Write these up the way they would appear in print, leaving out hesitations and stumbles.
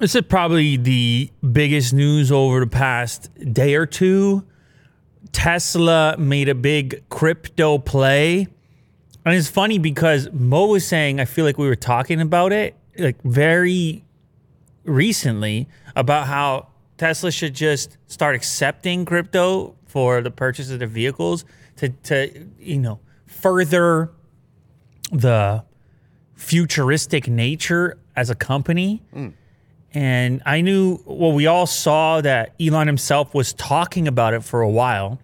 This is probably the biggest news over the past day or two. Tesla made a big crypto play. And it's funny because Mo was saying, I feel like we were talking about it like very recently about how Tesla should just start accepting crypto for the purchase of their vehicles to you know, further the futuristic nature as a company. Mm. And I knew, well, we all saw that Elon himself was talking about it for a while,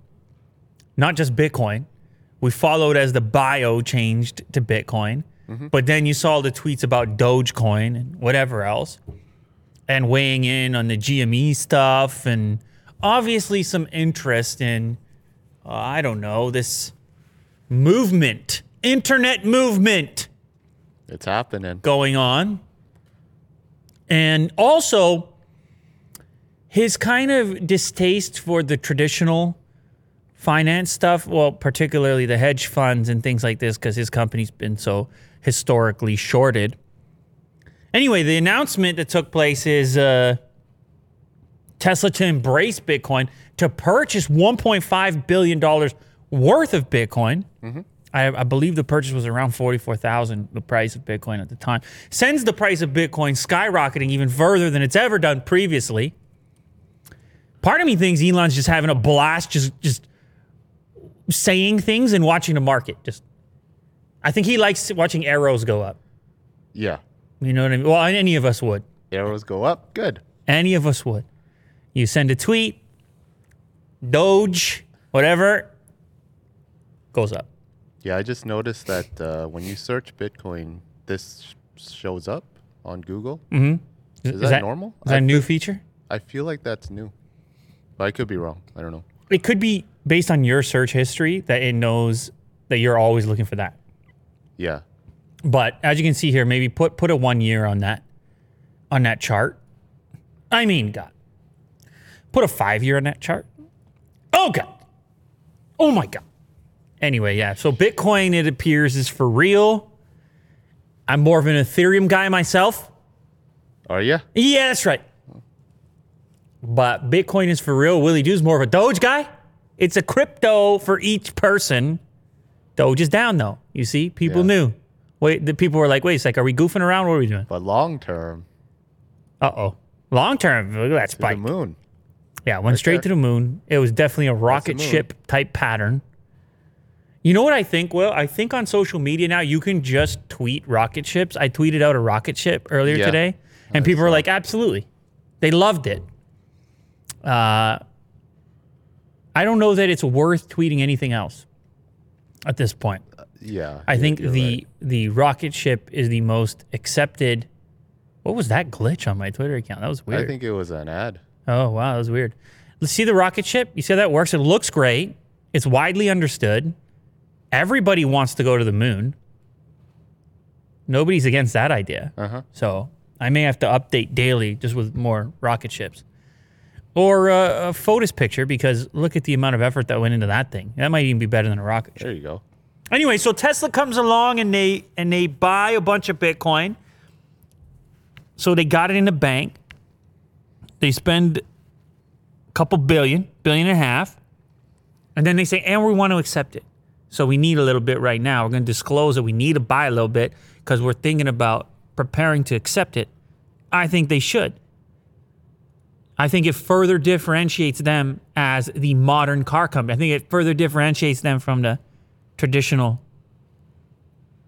not just Bitcoin. We followed as the bio changed to Bitcoin, but then you saw the tweets about Dogecoin and whatever else, and weighing in on the GME stuff, and obviously some interest in, I don't know, this movement, internet movement. It's happening. Going on. And also, his kind of distaste for the traditional finance stuff, well, particularly the hedge funds and things like this, because his company's been so historically shorted. Anyway, the announcement that took place is Tesla to embrace Bitcoin, to purchase $1.5 billion worth of Bitcoin. I believe the purchase was around $44,000, the price of Bitcoin at the time. Sends the price of Bitcoin skyrocketing even further than it's ever done previously. Part of me thinks Elon's just having a blast, just saying things and watching the market. I think he likes watching arrows go up. Yeah. You know what I mean? Well, any of us would. Arrows go up, good. Any of us would. You send a tweet, Doge, whatever, goes up. Yeah, I just noticed that when you search Bitcoin, this shows up on Google. Is that normal? Is that a new feature? I feel like that's new. But I could be wrong. I don't know. It could be based on your search history that it knows that you're always looking for that. Yeah. But as you can see here, maybe put a 1 year on that chart. I mean, God. Put a 5 year on that chart. Oh, God. Oh, my God. Anyway, yeah, so Bitcoin, it appears, is for real. I'm more of an Ethereum guy myself. Are you? Yeah, that's right. But Bitcoin is for real. Willie Doo's more of a Doge guy. It's a crypto for each person. Doge is down, though. You see? People knew. Wait, the people were like, wait a sec, are we goofing around? What are we doing? But long-term. Uh-oh. Long-term, look at that spike. To the moon. Yeah, went straight to the moon. It was definitely a rocket ship-type pattern. You know what I think, Will? I think on social media now, you can just tweet rocket ships. I tweeted out a rocket ship earlier today, and people were like, absolutely. They loved it. I don't know that it's worth tweeting anything else at this point. Yeah. I think the rocket ship is the most accepted. What was that glitch on my Twitter account? That was weird. I think it was an ad. Oh, wow. That was weird. Let's see the rocket ship. You see how that works? It looks great. It's widely understood. Everybody wants to go to the moon. Nobody's against that idea. So I may have to update daily just with more rocket ships. Or a POTUS picture, because look at the amount of effort that went into that thing. That might even be better than a rocket ship. There you go. Anyway, so Tesla comes along and they buy a bunch of Bitcoin. So they got it in the bank. They spend a couple billion, $1.5 billion. And then they say, and we want to accept it. So we need a little bit right now. We're going to disclose that we need to buy a little bit because we're thinking about preparing to accept it. I think they should. I think it further differentiates them as the modern car company. I think it further differentiates them from the traditional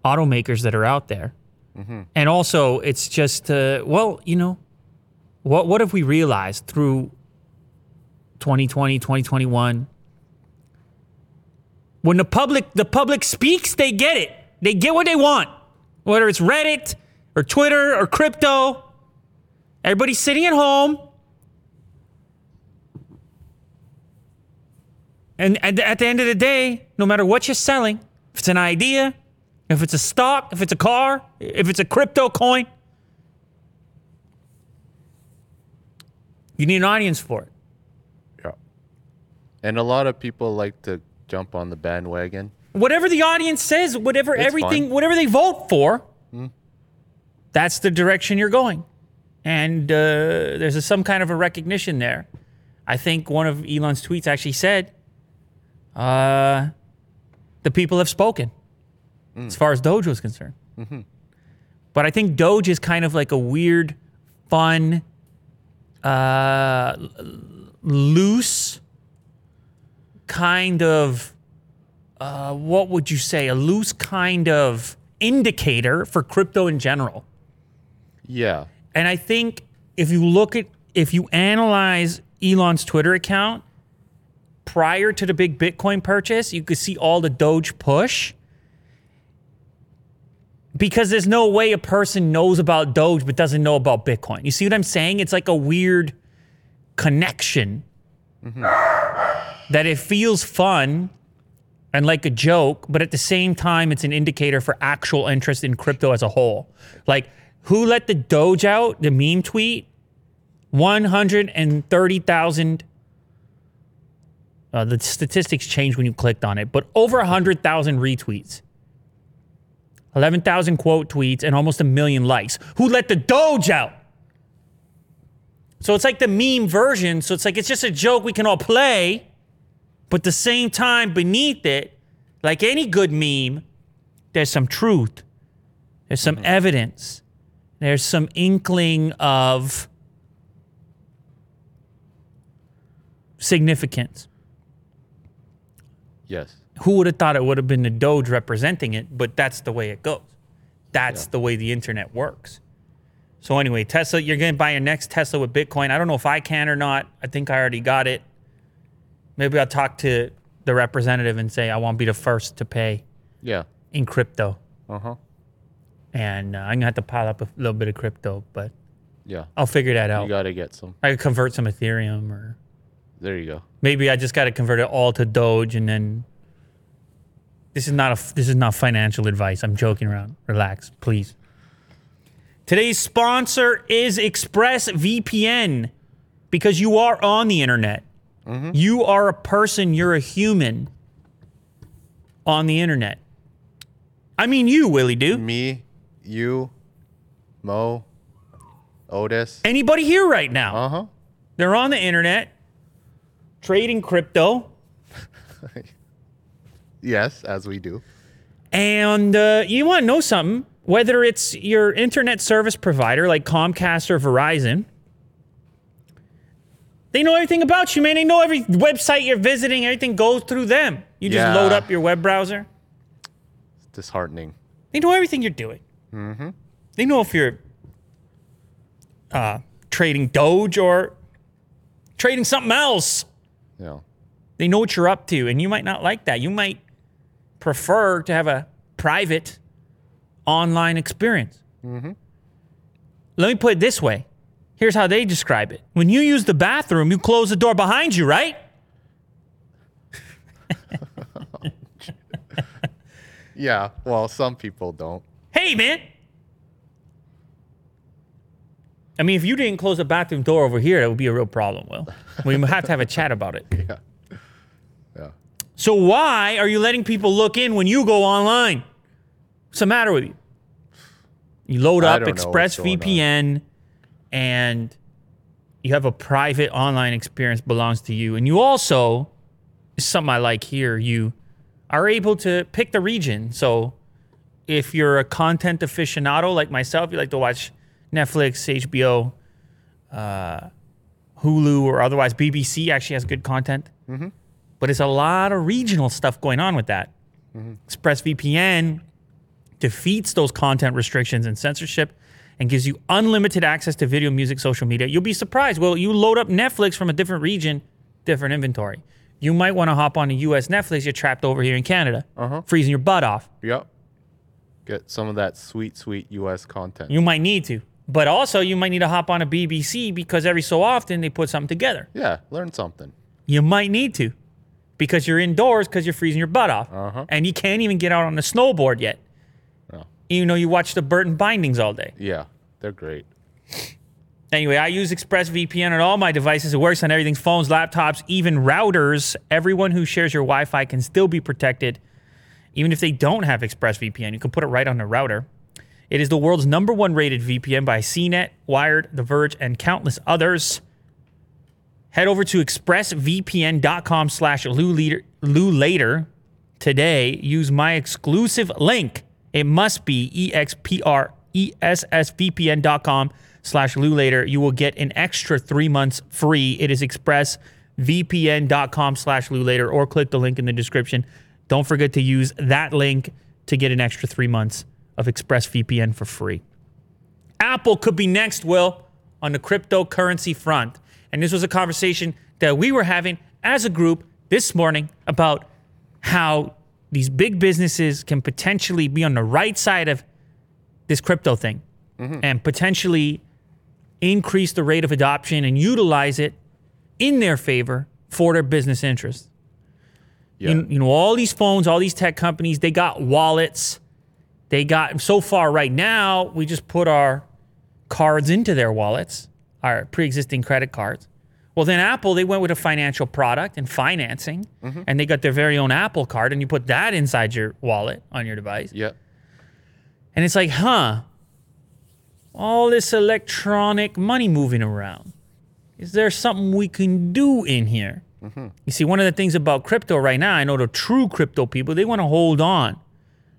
automakers that are out there. And also, it's just, well, you know, what have we realized through 2020, 2021? When the public speaks, they get it. They get what they want. Whether it's Reddit or Twitter or crypto. Everybody's sitting at home. And at the end of the day, no matter what you're selling, if it's an idea, if it's a stock, if it's a car, if it's a crypto coin, you need an audience for it. Yeah. And a lot of people like to jump on the bandwagon. Whatever the audience says, whatever they vote for, that's the direction you're going. And there's some kind of a recognition there. I think one of Elon's tweets actually said, the people have spoken, as far as Doge was concerned. Mm-hmm. But I think Doge is kind of like a weird, fun, loose kind of, what would you say, a loose kind of indicator for crypto in general. Yeah. And I think if you look at, if you analyze Elon's Twitter account prior to the big Bitcoin purchase, you could see all the Doge push. Because there's no way a person knows about Doge but doesn't know about Bitcoin. You see what I'm saying? It's like a weird connection that it feels fun and like a joke, but at the same time, it's an indicator for actual interest in crypto as a whole. Like, who let the Doge out, the meme tweet? 130,000. The statistics change when you clicked on it, but over 100,000 retweets. 11,000 quote tweets and almost 1 million likes. Who let the Doge out? So it's like the meme version. So it's like, it's just a joke we can all play, but at the same time beneath it, like any good meme, there's some truth. There's some evidence. There's some inkling of significance. Yes. Who would have thought it would have been the Doge representing it? But that's the way it goes. That's the way the internet works. So anyway, Tesla, you're going to buy your next Tesla with Bitcoin. I don't know if I can or not. I think I already got it. Maybe I'll talk to the representative and say, I want to be the first to pay in crypto. And I'm going to have to pile up a little bit of crypto, but I'll figure that out. You got to get some. I could convert some Ethereum or... There you go. Maybe I just got to convert it all to Doge and then... This is not financial advice. I'm joking around. Relax, please. Today's sponsor is ExpressVPN, because you are on the internet. You are a person. You're a human on the internet. I mean, you, Willie, dude. Me, you, Mo, Otis. Anybody here right now? They're on the internet trading crypto. Yes, as we do. And you want to know something, whether it's your internet service provider like Comcast or Verizon, they know everything about you, man. They know every website you're visiting. Everything goes through them. You just load up your web browser. It's disheartening. They know everything you're doing. They know if you're trading Doge or trading something else. Yeah. They know what you're up to, and you might not like that. You might prefer to have a private online experience. Let me put it this way. Here's how they describe it. When you use the bathroom, you close the door behind you, right? Yeah, well, some people don't. Hey, man. I mean, if you didn't close the bathroom door over here, that would be a real problem, Will. We have to have a chat about it. Yeah. So why are you letting people look in when you go online? What's the matter with you? You load up ExpressVPN and you have a private online experience that belongs to you. And you also, something I like here, you are able to pick the region. So if you're a content aficionado like myself, you like to watch Netflix, HBO, Hulu, or otherwise. BBC actually has good content. But it's a lot of regional stuff going on with that. ExpressVPN defeats those content restrictions and censorship and gives you unlimited access to video, music, social media. You'll be surprised. Well, you load up Netflix from a different region, different inventory. You might want to hop on a U.S. Netflix. You're trapped over here in Canada, freezing your butt off. Get some of that sweet, sweet U.S. content. You might need to. But also, you might need to hop on a BBC because every so often they put something together. Yeah, learn something. You might need to. Because you're indoors because you're freezing your butt off. And you can't even get out on the snowboard yet. Even though you watch the Burton Bindings all day. Yeah, they're great. Anyway, I use ExpressVPN on all my devices. It works on everything, phones, laptops, even routers. Everyone who shares your Wi-Fi can still be protected. Even if they don't have ExpressVPN, you can put it right on the router. It is the world's #1 rated VPN by CNET, Wired, The Verge, and countless others. Head over to expressvpn.com/LouLater today. Use my exclusive link. It must be expressvpn.com/LouLater. You will get an extra 3 months free. It is expressvpn.com/LouLater, or click the link in the description. Don't forget to use that link to get an extra 3 months of ExpressVPN for free. Apple could be next, Will, on the cryptocurrency front. And this was a conversation that we were having as a group this morning about how these big businesses can potentially be on the right side of this crypto thing and potentially increase the rate of adoption and utilize it in their favor for their business interests. Yeah. You know, all these phones, all these tech companies, they got wallets. They got, so far right now, we just put our cards into their wallets, our pre-existing credit cards. Well, then Apple, they went with a financial product and financing, and they got their very own Apple card, and you put that inside your wallet on your device. Yeah. And it's like, huh, all this electronic money moving around. Is there something we can do in here? You see, one of the things about crypto right now, I know the true crypto people, they want to hold on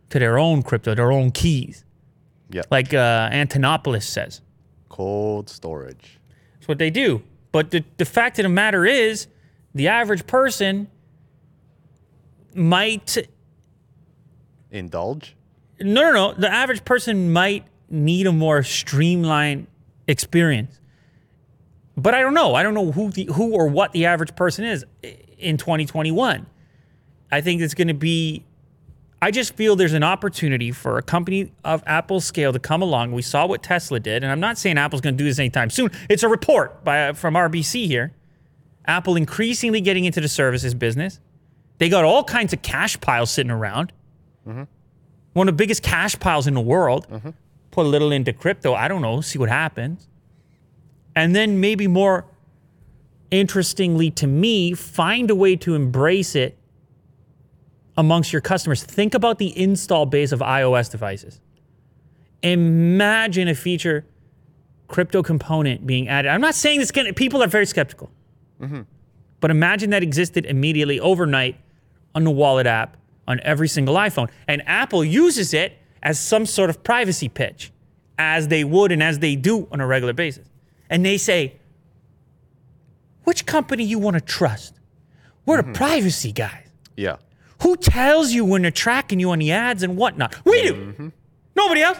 to their own crypto, their own keys. Yeah. Like Antonopoulos says. Cold storage. That's what they do. But the fact of the matter is, the average person might... indulge? No. The average person might need a more streamlined experience. But I don't know. I don't know who or what the average person is in 2021. I think it's going to be... I just feel there's an opportunity for a company of Apple's scale to come along. We saw what Tesla did, and I'm not saying Apple's going to do this anytime soon. It's a report from RBC here. Apple increasingly getting into the services business. They got all kinds of cash piles sitting around. One of the biggest cash piles in the world. Put a little into crypto. I don't know. See what happens. And then maybe more interestingly to me, find a way to embrace it amongst your customers. Think about the install base of iOS devices. Imagine a feature crypto component being added. I'm not saying this can, people are very skeptical. But imagine that existed immediately overnight on the wallet app on every single iPhone. And Apple uses it as some sort of privacy pitch, as they would and as they do on a regular basis. And they say, which company you want to trust? We're the privacy guys. Yeah. Who tells you when they're tracking you on the ads and whatnot? We do. Nobody else.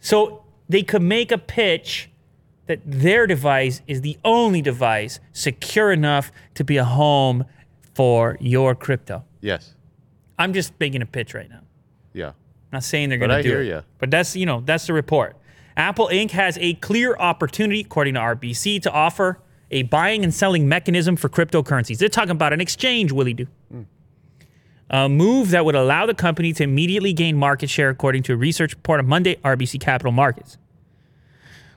So they could make a pitch that their device is the only device secure enough to be a home for your crypto. Yes. I'm just making a pitch right now. Yeah. I'm not saying they're going to do it. But I hear you. But that's, you know, that's the report. Apple Inc. has a clear opportunity, according to RBC, to offer a buying and selling mechanism for cryptocurrencies. They're talking about an exchange, Willie Do. A move that would allow the company to immediately gain market share, according to a research report on Monday, RBC Capital Markets.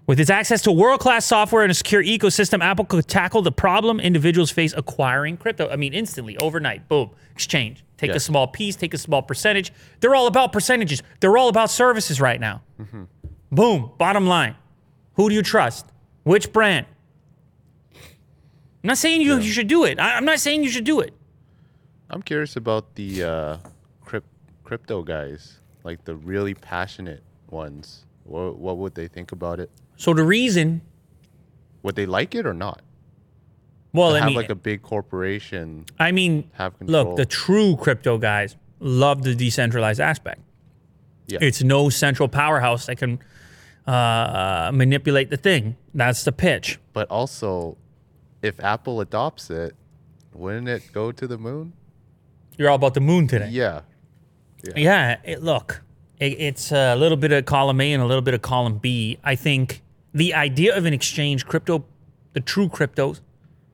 With its access to world-class software and a secure ecosystem, Apple could tackle the problem individuals face acquiring crypto. I mean, instantly, overnight, boom, exchange. Take a small piece, take a small percentage. They're all about percentages. They're all about services right now. Boom, bottom line. Who do you trust? Which brand? I'm not saying you should do it. I'm not saying you should do it. I'm curious about the crypto guys, like the really passionate ones. What would they think about it? So the reason... would they like it or not? Well, I mean... have like a big corporation. I mean, have control. Look, the true crypto guys love the decentralized aspect. Yeah. It's no central powerhouse that can manipulate the thing. That's the pitch. But also... if Apple adopts it, wouldn't it go to the moon? You're all about the moon today. Yeah. It's a little bit of column A and a little bit of column B. I think the idea of an exchange, crypto, the true cryptos,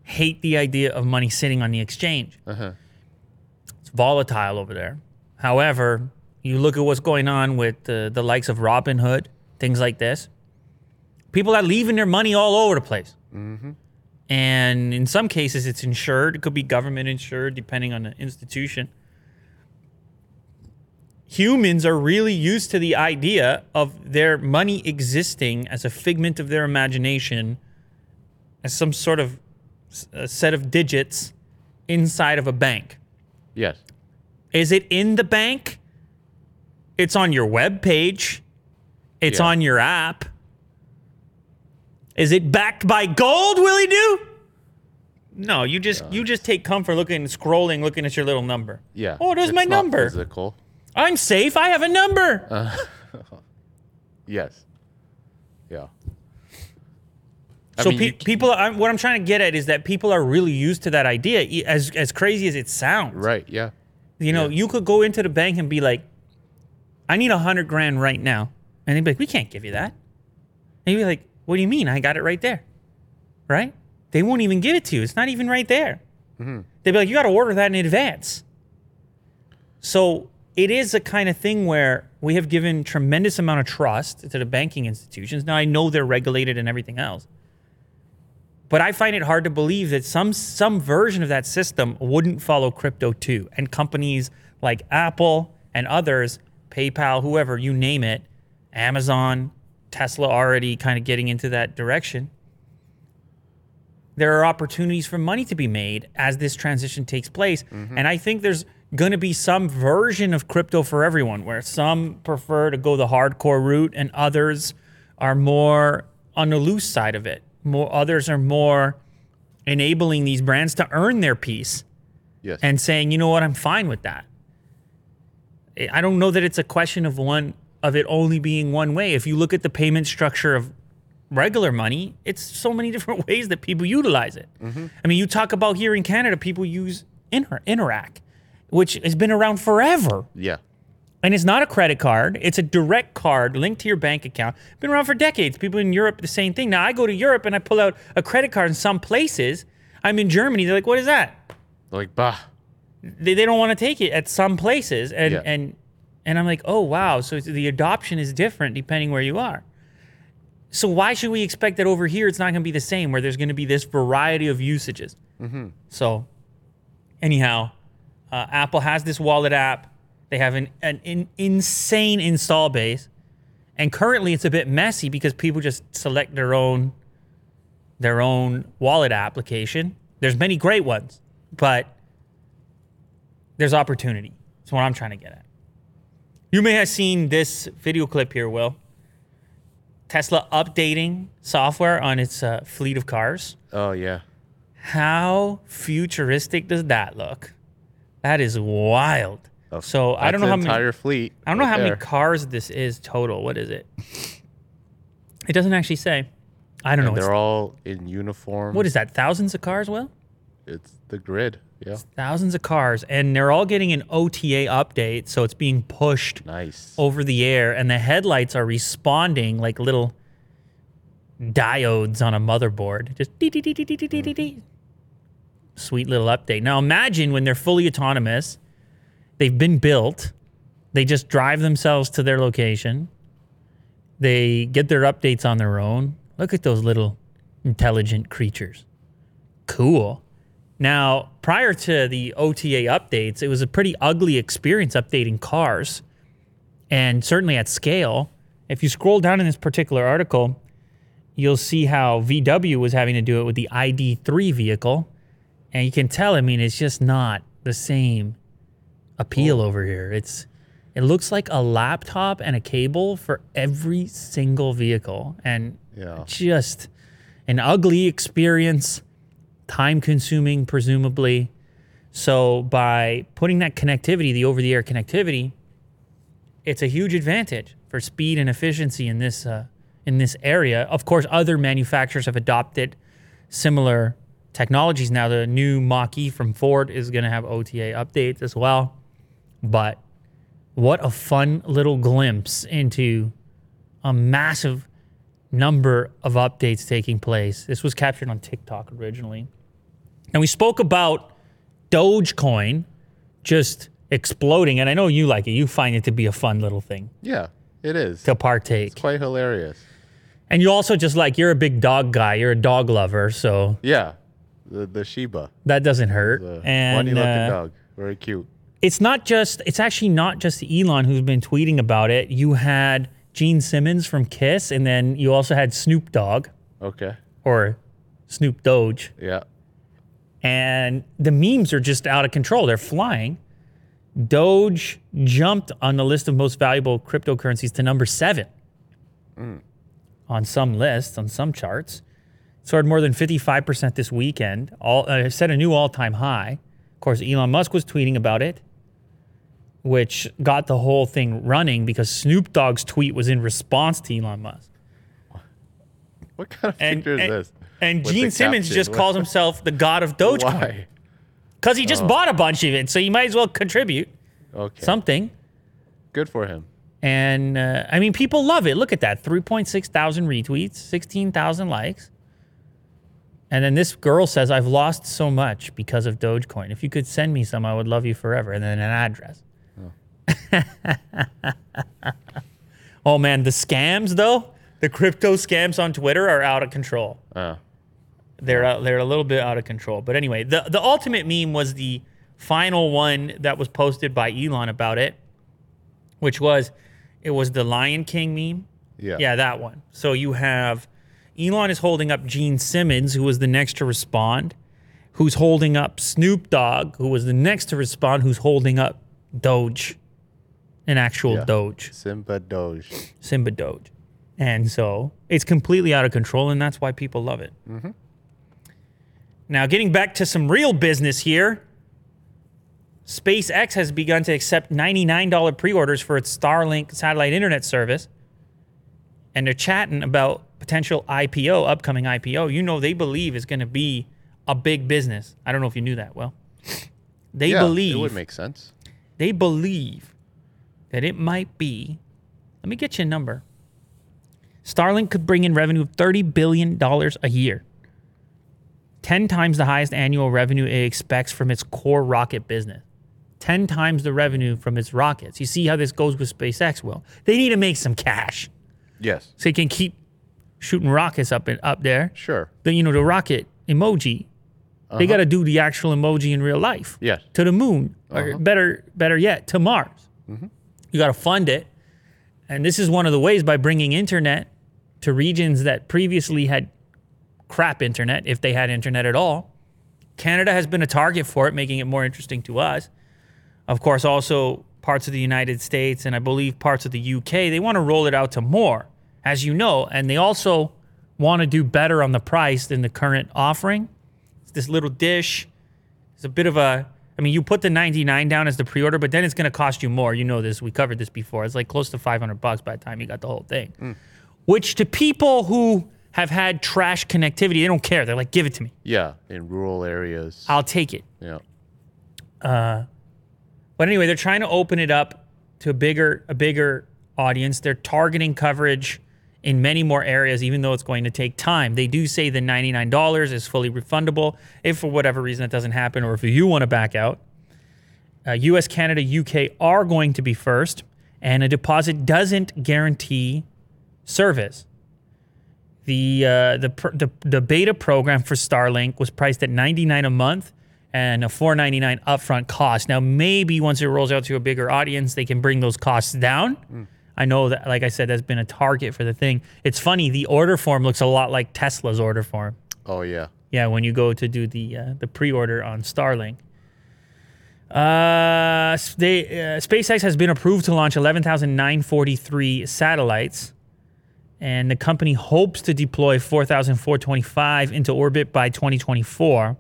hate the idea of money sitting on the exchange. It's volatile over there. However, you look at what's going on with the likes of Robinhood, things like this. People are leaving their money all over the place. And in some cases, it's insured. It could be government insured, depending on the institution. humans are really used to the idea of their money existing as a figment of their imagination, as some sort of a set of digits inside of a bank. Yes. Is it in the bank? It's on your web page. It's on your app. Is it backed by gold, Willie Do? No, you just take comfort looking, scrolling, looking at your little number. Yeah. Oh, there's my number. Physical. I'm safe. I have a number. Yes. Yeah. So people, what I'm trying to get at is that people are really used to that idea, as crazy as it sounds. Right. Yeah. You know, you could go into the bank and be like, "I need $100 grand right now," and they'd be like, "We can't give you that." And you'd be like, "What do you mean? I got it right there." Right? They won't even give it to you. It's not even right there. Mm-hmm. They'd be like, "You got to order that in advance." So it is a kind of thing where we have given tremendous amount of trust to the banking institutions. Now, I know they're regulated and everything else, but I find it hard to believe that some version of that system wouldn't follow crypto too. And companies like Apple and others, PayPal, whoever, you name it, Amazon, Tesla already kind of getting into that direction. There are opportunities for money to be made as this transition takes place. Mm-hmm. And I think there's going to be some version of crypto for everyone, where some prefer to go the hardcore route and others are more on the loose side of it. Others are more enabling these brands to earn their piece and saying, you know what, I'm fine with that. I don't know that it's a question of it only being one way. If you look at the payment structure of regular money, it's so many different ways that people utilize it. Mm-hmm. I mean, you talk about here in Canada, people use Interac, which has been around forever. Yeah. And it's not a credit card. It's a direct card linked to your bank account. Been around for decades. People in Europe, the same thing. Now, I go to Europe and I pull out a credit card in some places. I'm in Germany. They're like, what is that? They're like, bah. They don't want to take it at some places. And I'm like, oh, wow. So the adoption is different depending where you are. So why should we expect that over here it's not going to be the same, where there's going to be this variety of usages? Mm-hmm. So anyhow, Apple has this wallet app. They have an insane install base. And currently it's a bit messy because people just select their own wallet application. There's many great ones, but there's opportunity. That's what I'm trying to get at. You may have seen this video clip here, Will. Tesla updating software on its fleet of cars. Oh, yeah. How futuristic does that look? That is wild. Oh, so I don't know how many entire fleet. I don't know how many cars this is total. What is it? It doesn't actually say. I don't know. They're all in uniform. What is that? Thousands of cars, Will? It's the grid. Yeah. It's thousands of cars, and they're all getting an OTA update, so it's being pushed over the air, and the headlights are responding like little diodes on a motherboard. Just dee dee dee dee dee dee dee dee dee. Sweet little update. Now imagine when they're fully autonomous, they've been built, they just drive themselves to their location, they get their updates on their own. Look at those little intelligent creatures. Cool. Now, prior to the OTA updates, it was a pretty ugly experience updating cars, and certainly at scale. If you scroll down in this particular article, you'll see how VW was having to do it with the ID.3 vehicle, and you can tell, I mean, it's just not the same appeal over here. It looks like a laptop and a cable for every single vehicle, and just an ugly experience. Time-consuming, presumably. So by putting that connectivity, the over-the-air connectivity, it's a huge advantage for speed and efficiency in this area. Of course, other manufacturers have adopted similar technologies. Now, the new Mach-E from Ford is going to have OTA updates as well. But what a fun little glimpse into a massive number of updates taking place. This was captured on TikTok originally. And we spoke about Dogecoin just exploding, and I know you like it. You find it to be a fun little thing. Yeah, it is. To partake. It's quite hilarious. And you also just like, you're a big dog guy. You're a dog lover, so. Yeah, the Shiba. That doesn't hurt. Funny looking dog, very cute. It's actually not just Elon who's been tweeting about it. You had Gene Simmons from Kiss, and then you also had Snoop Dogg. Okay. Or Snoop Doge. Yeah. And the memes are just out of control. They're flying. Doge jumped on the list of most valuable cryptocurrencies to number 7 on some lists, on some charts. It soared more than 55% this weekend. Set a new all-time high. Of course, Elon Musk was tweeting about it, which got the whole thing running because Snoop Dogg's tweet was in response to Elon Musk. What kind of picture is this? And Gene Simmons just calls himself the god of Dogecoin. Why? Because he just bought a bunch of it, so you might as well contribute something. Good for him. And, I mean, people love it. Look at that. 3.6 thousand retweets, 16,000 likes. And then this girl says, I've lost so much because of Dogecoin. If you could send me some, I would love you forever. And then an address. Oh, oh man, the scams, though. The crypto scams on Twitter are out of control. They're a little bit out of control. But anyway, the ultimate meme was the final one that was posted by Elon about it, which was, it was the Lion King meme. Yeah. Yeah, that one. So you have, Elon is holding up Gene Simmons, who was the next to respond, who's holding up Snoop Dogg, who was the next to respond, who's holding up Doge, an actual Doge. Simba Doge. Simba Doge. And so it's completely out of control, and that's why people love it. Mm-hmm. Now, getting back to some real business here, SpaceX has begun to accept $99 pre-orders for its Starlink satellite internet service, and they're chatting about potential IPO, upcoming IPO. You know, they believe is going to be a big business. I don't know if you knew that. Well, they believe it would make sense. They believe that it might be. Let me get you a number. Starlink could bring in revenue of $30 billion a year. 10 times the highest annual revenue it expects from its core rocket business. 10 times the revenue from its rockets. You see how this goes with SpaceX, Will. They need to make some cash. Yes. So they can keep shooting rockets up there. Sure. Then, you know, the rocket emoji. They got to do the actual emoji in real life. Yes. To the moon. Or better yet, to Mars. Mm-hmm. You got to fund it. And this is one of the ways, by bringing internet to regions that previously had crap internet, if they had internet at all. Canada has been a target for it, making it more interesting to us. Of course, also parts of the United States and I believe parts of the UK, they want to roll it out to more, as you know, and they also want to do better on the price than the current offering. It's this little dish. It's a bit of a... I mean, you put the $99 down as the pre-order, but then it's going to cost you more. You know this. We covered this before. It's like close to $500 by the time you got the whole thing, which to people who have had trash connectivity, they don't care. They're like, give it to me. Yeah, in rural areas. I'll take it. Yeah. But anyway, they're trying to open it up to a bigger audience. They're targeting coverage in many more areas, even though it's going to take time. They do say the $99 is fully refundable if for whatever reason that doesn't happen or if you want to back out. US, Canada, UK are going to be first, and a deposit doesn't guarantee service. The beta program for Starlink was priced at $99 a month and a $4.99 upfront cost. Now, maybe once it rolls out to a bigger audience, they can bring those costs down. I know that, like I said, that's been a target for the thing. It's funny, the order form looks a lot like Tesla's order form. Oh, yeah. Yeah, when you go to do the pre-order on Starlink. SpaceX has been approved to launch 11,943 satellites, and the company hopes to deploy 4,425 into orbit by 2024.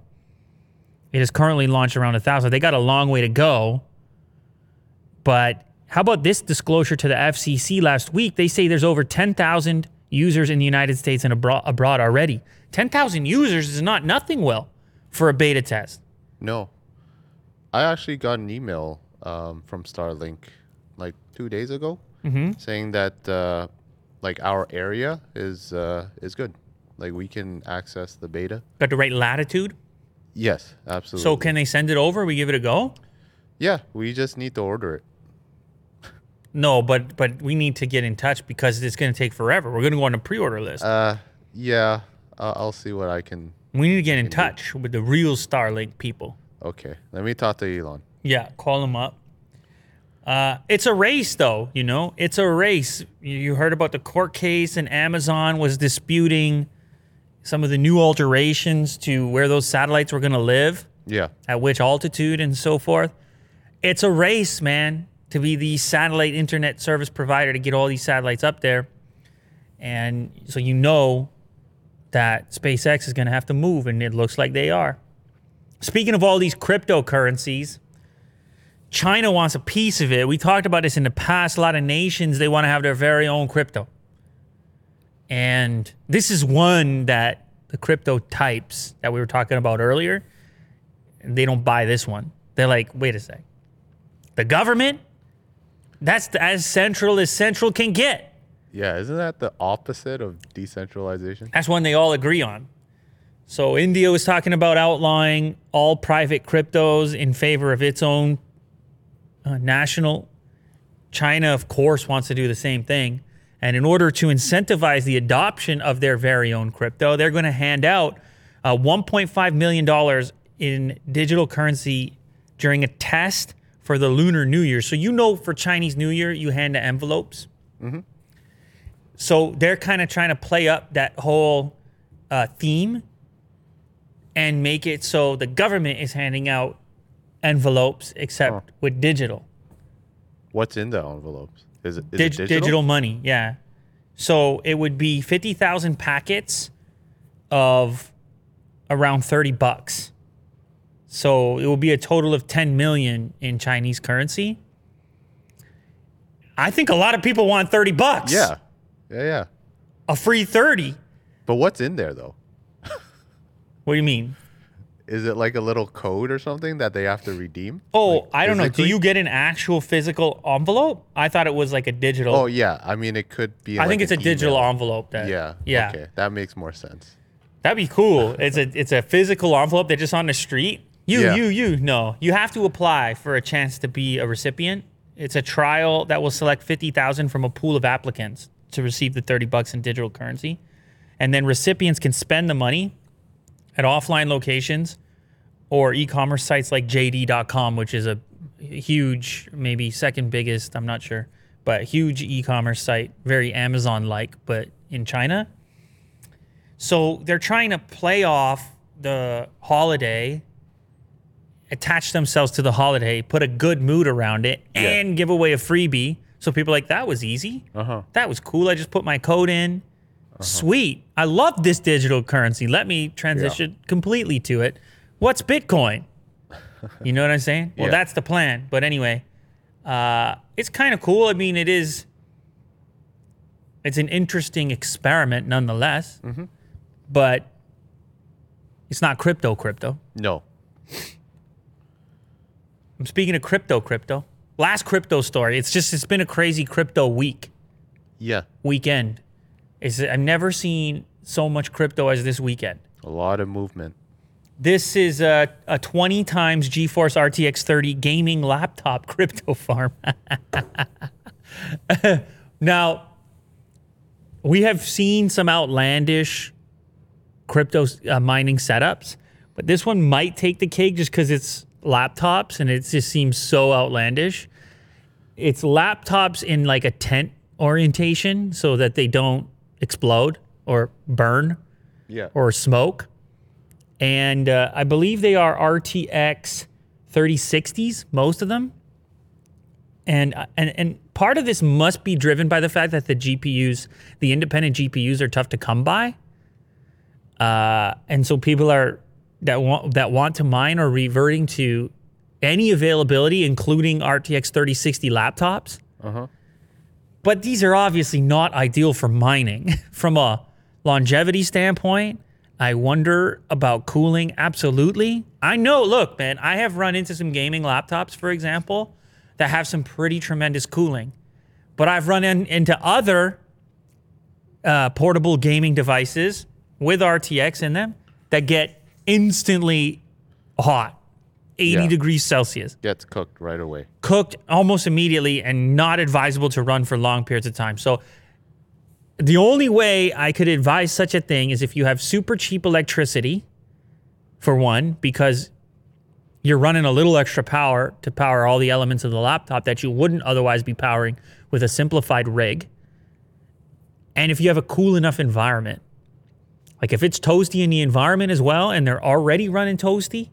It has currently launched around 1,000. They got a long way to go, but... How about this disclosure to the FCC last week? They say there's over 10,000 users in the United States and abroad already. 10,000 users is not nothing, Will, for a beta test. No. I actually got an email from Starlink like 2 days ago saying that like our area is good. Like we can access the beta. Got the right latitude? Yes, absolutely. So can they send it over? We give it a go? Yeah, we just need to order it. No, but we need to get in touch because it's going to take forever. We're going to go on a pre-order list. Yeah, I'll see what I can. We need to get in touch with the real Starlink people. Okay, let me talk to Elon. Yeah, call him up. It's a race, though, you know. It's a race. You heard about the court case, and Amazon was disputing some of the new alterations to where those satellites were going to live. Yeah. At which altitude and so forth. It's a race, man, to be the satellite internet service provider to get all these satellites up there. And so you know that SpaceX is going to have to move, and it looks like they are. Speaking of all these cryptocurrencies, China wants a piece of it. We talked about this in the past. A lot of nations, they want to have their very own crypto. And this is one that the crypto types that we were talking about earlier, they don't buy this one. They're like, wait a sec. The government? That's as central as central can get. Yeah, isn't that the opposite of decentralization? That's one they all agree on. So India was talking about outlawing all private cryptos in favor of its own national. China, of course, wants to do the same thing. And in order to incentivize the adoption of their very own crypto, they're going to hand out $1.5 million in digital currency during a test for the Lunar New Year. So you know for Chinese New Year, you hand the envelopes. Mm-hmm. So they're kind of trying to play up that whole theme and make it so the government is handing out envelopes except with digital. What's in the envelopes? Is it digital? Digital money, yeah. So it would be 50,000 packets of around $30. So it will be a total of 10 million in Chinese currency. I think a lot of people want $30. Yeah. Yeah, yeah. A free 30. But what's in there, though? What do you mean? Is it like a little code or something that they have to redeem? Oh, like, I don't know. Do you get an actual physical envelope? I thought it was like a digital. Oh, yeah. I mean, it could be. I think it's a digital envelope. Yeah. Okay. That makes more sense. That'd be cool. It's a physical envelope that's just on the street. No. You have to apply for a chance to be a recipient. It's a trial that will select 50,000 from a pool of applicants to receive the $30 in digital currency. And then recipients can spend the money at offline locations or e-commerce sites like JD.com, which is a huge, maybe second biggest, I'm not sure, but huge e-commerce site, very Amazon-like, but in China. So they're trying to play off the holiday, attach themselves to the holiday, put a good mood around it, and give away a freebie. So people are like, that was easy. That was cool. I just put my code in. Sweet. I love this digital currency. Let me transition completely to it. What's Bitcoin? You know what I'm saying? Well, that's the plan. But anyway, it's kind of cool. I mean, it's an interesting experiment nonetheless, but it's not crypto. No. I'm speaking of crypto. Last crypto story. It's been a crazy crypto week. Yeah. Weekend. I've never seen so much crypto as this weekend. A lot of movement. This is a 20 times GeForce RTX 30 gaming laptop crypto farm. Now, we have seen some outlandish crypto mining setups, but this one might take the cake just because it's laptops and it just seems so outlandish. It's laptops in like a tent orientation so that they don't explode or burn or smoke. And I believe they are RTX 3060s, most of them. And part of this must be driven by the fact that the independent GPUs are tough to come by. And so people that want to mine are reverting to any availability, including RTX 3060 laptops. But these are obviously not ideal for mining. From a longevity standpoint, I wonder about cooling. Absolutely. I know, look, man, I have run into some gaming laptops, for example, that have some pretty tremendous cooling. But I've run into other portable gaming devices with RTX in them that get instantly hot. 80 degrees Celsius. Gets cooked right away. Cooked almost immediately and not advisable to run for long periods of time. So the only way I could advise such a thing is if you have super cheap electricity, for one, because you're running a little extra power to power all the elements of the laptop that you wouldn't otherwise be powering with a simplified rig. And if you have a cool enough environment, like if it's toasty in the environment as well, and they're already running toasty,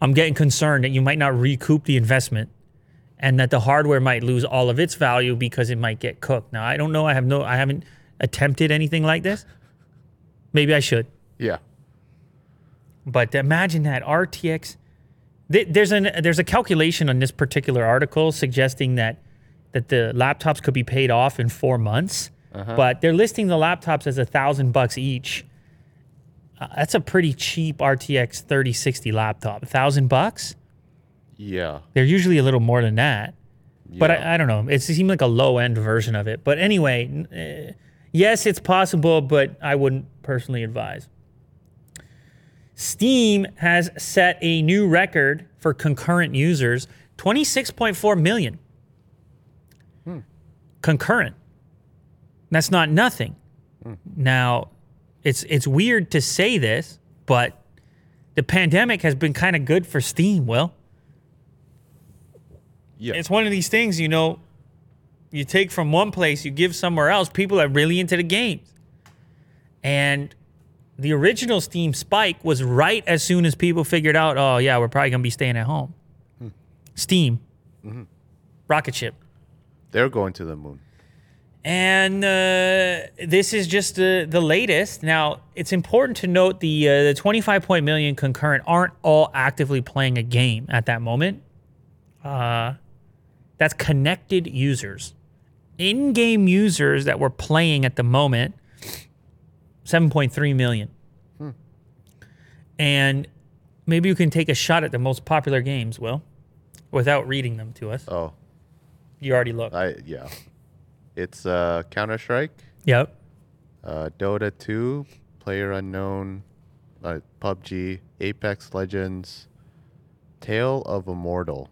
I'm getting concerned that you might not recoup the investment and that the hardware might lose all of its value because it might get cooked. Now, I don't know. I haven't attempted anything like this. Maybe I should. Yeah. But imagine that RTX. There's a calculation on this particular article suggesting that the laptops could be paid off in 4 months, but they're listing the laptops as $1,000 each. That's a pretty cheap RTX 3060 laptop. $1,000? Yeah. They're usually a little more than that. Yeah. But I don't know. It seemed like a low-end version of it. But anyway, yes, it's possible, but I wouldn't personally advise. Steam has set a new record for concurrent users, 26.4 million. Concurrent. That's not nothing. Now, it's weird to say this, but the pandemic has been kind of good for Steam, Will. Yeah. It's one of these things, you know, you take from one place, you give somewhere else. People are really into the games. And the original Steam spike was right as soon as people figured out, oh, yeah, we're probably going to be staying at home. Steam. Rocket ship. They're going to the moon. And this is just the latest. Now, it's important to note the 25 million concurrent aren't all actively playing a game at that moment. That's connected users. In-game users that were playing at the moment, 7.3 million. And maybe you can take a shot at the most popular games, Will, without reading them to us. Oh. You already looked. Yeah. It's Counter-Strike. Yep. Dota 2, PlayerUnknown, PUBG, Apex Legends, Tale of Immortal,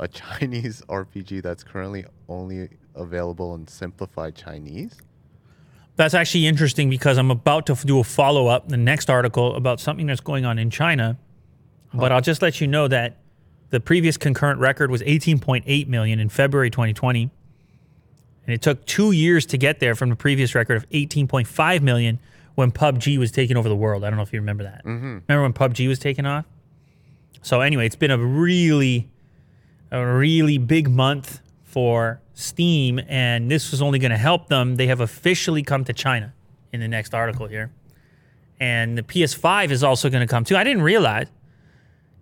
a Chinese RPG that's currently only available in simplified Chinese. That's actually interesting because I'm about to do a follow-up, the next article, about something that's going on in China. Huh. But I'll just let you know that the previous concurrent record was 18.8 million in February 2020. And it took 2 years to get there from the previous record of 18.5 million when PUBG was taking over the world. I don't know if you remember that. Remember when PUBG was taking off? So anyway, it's been a really big month for Steam, and this is only going to help them. They have officially come to China in the next article here. And the PS5 is also going to come too. I didn't realize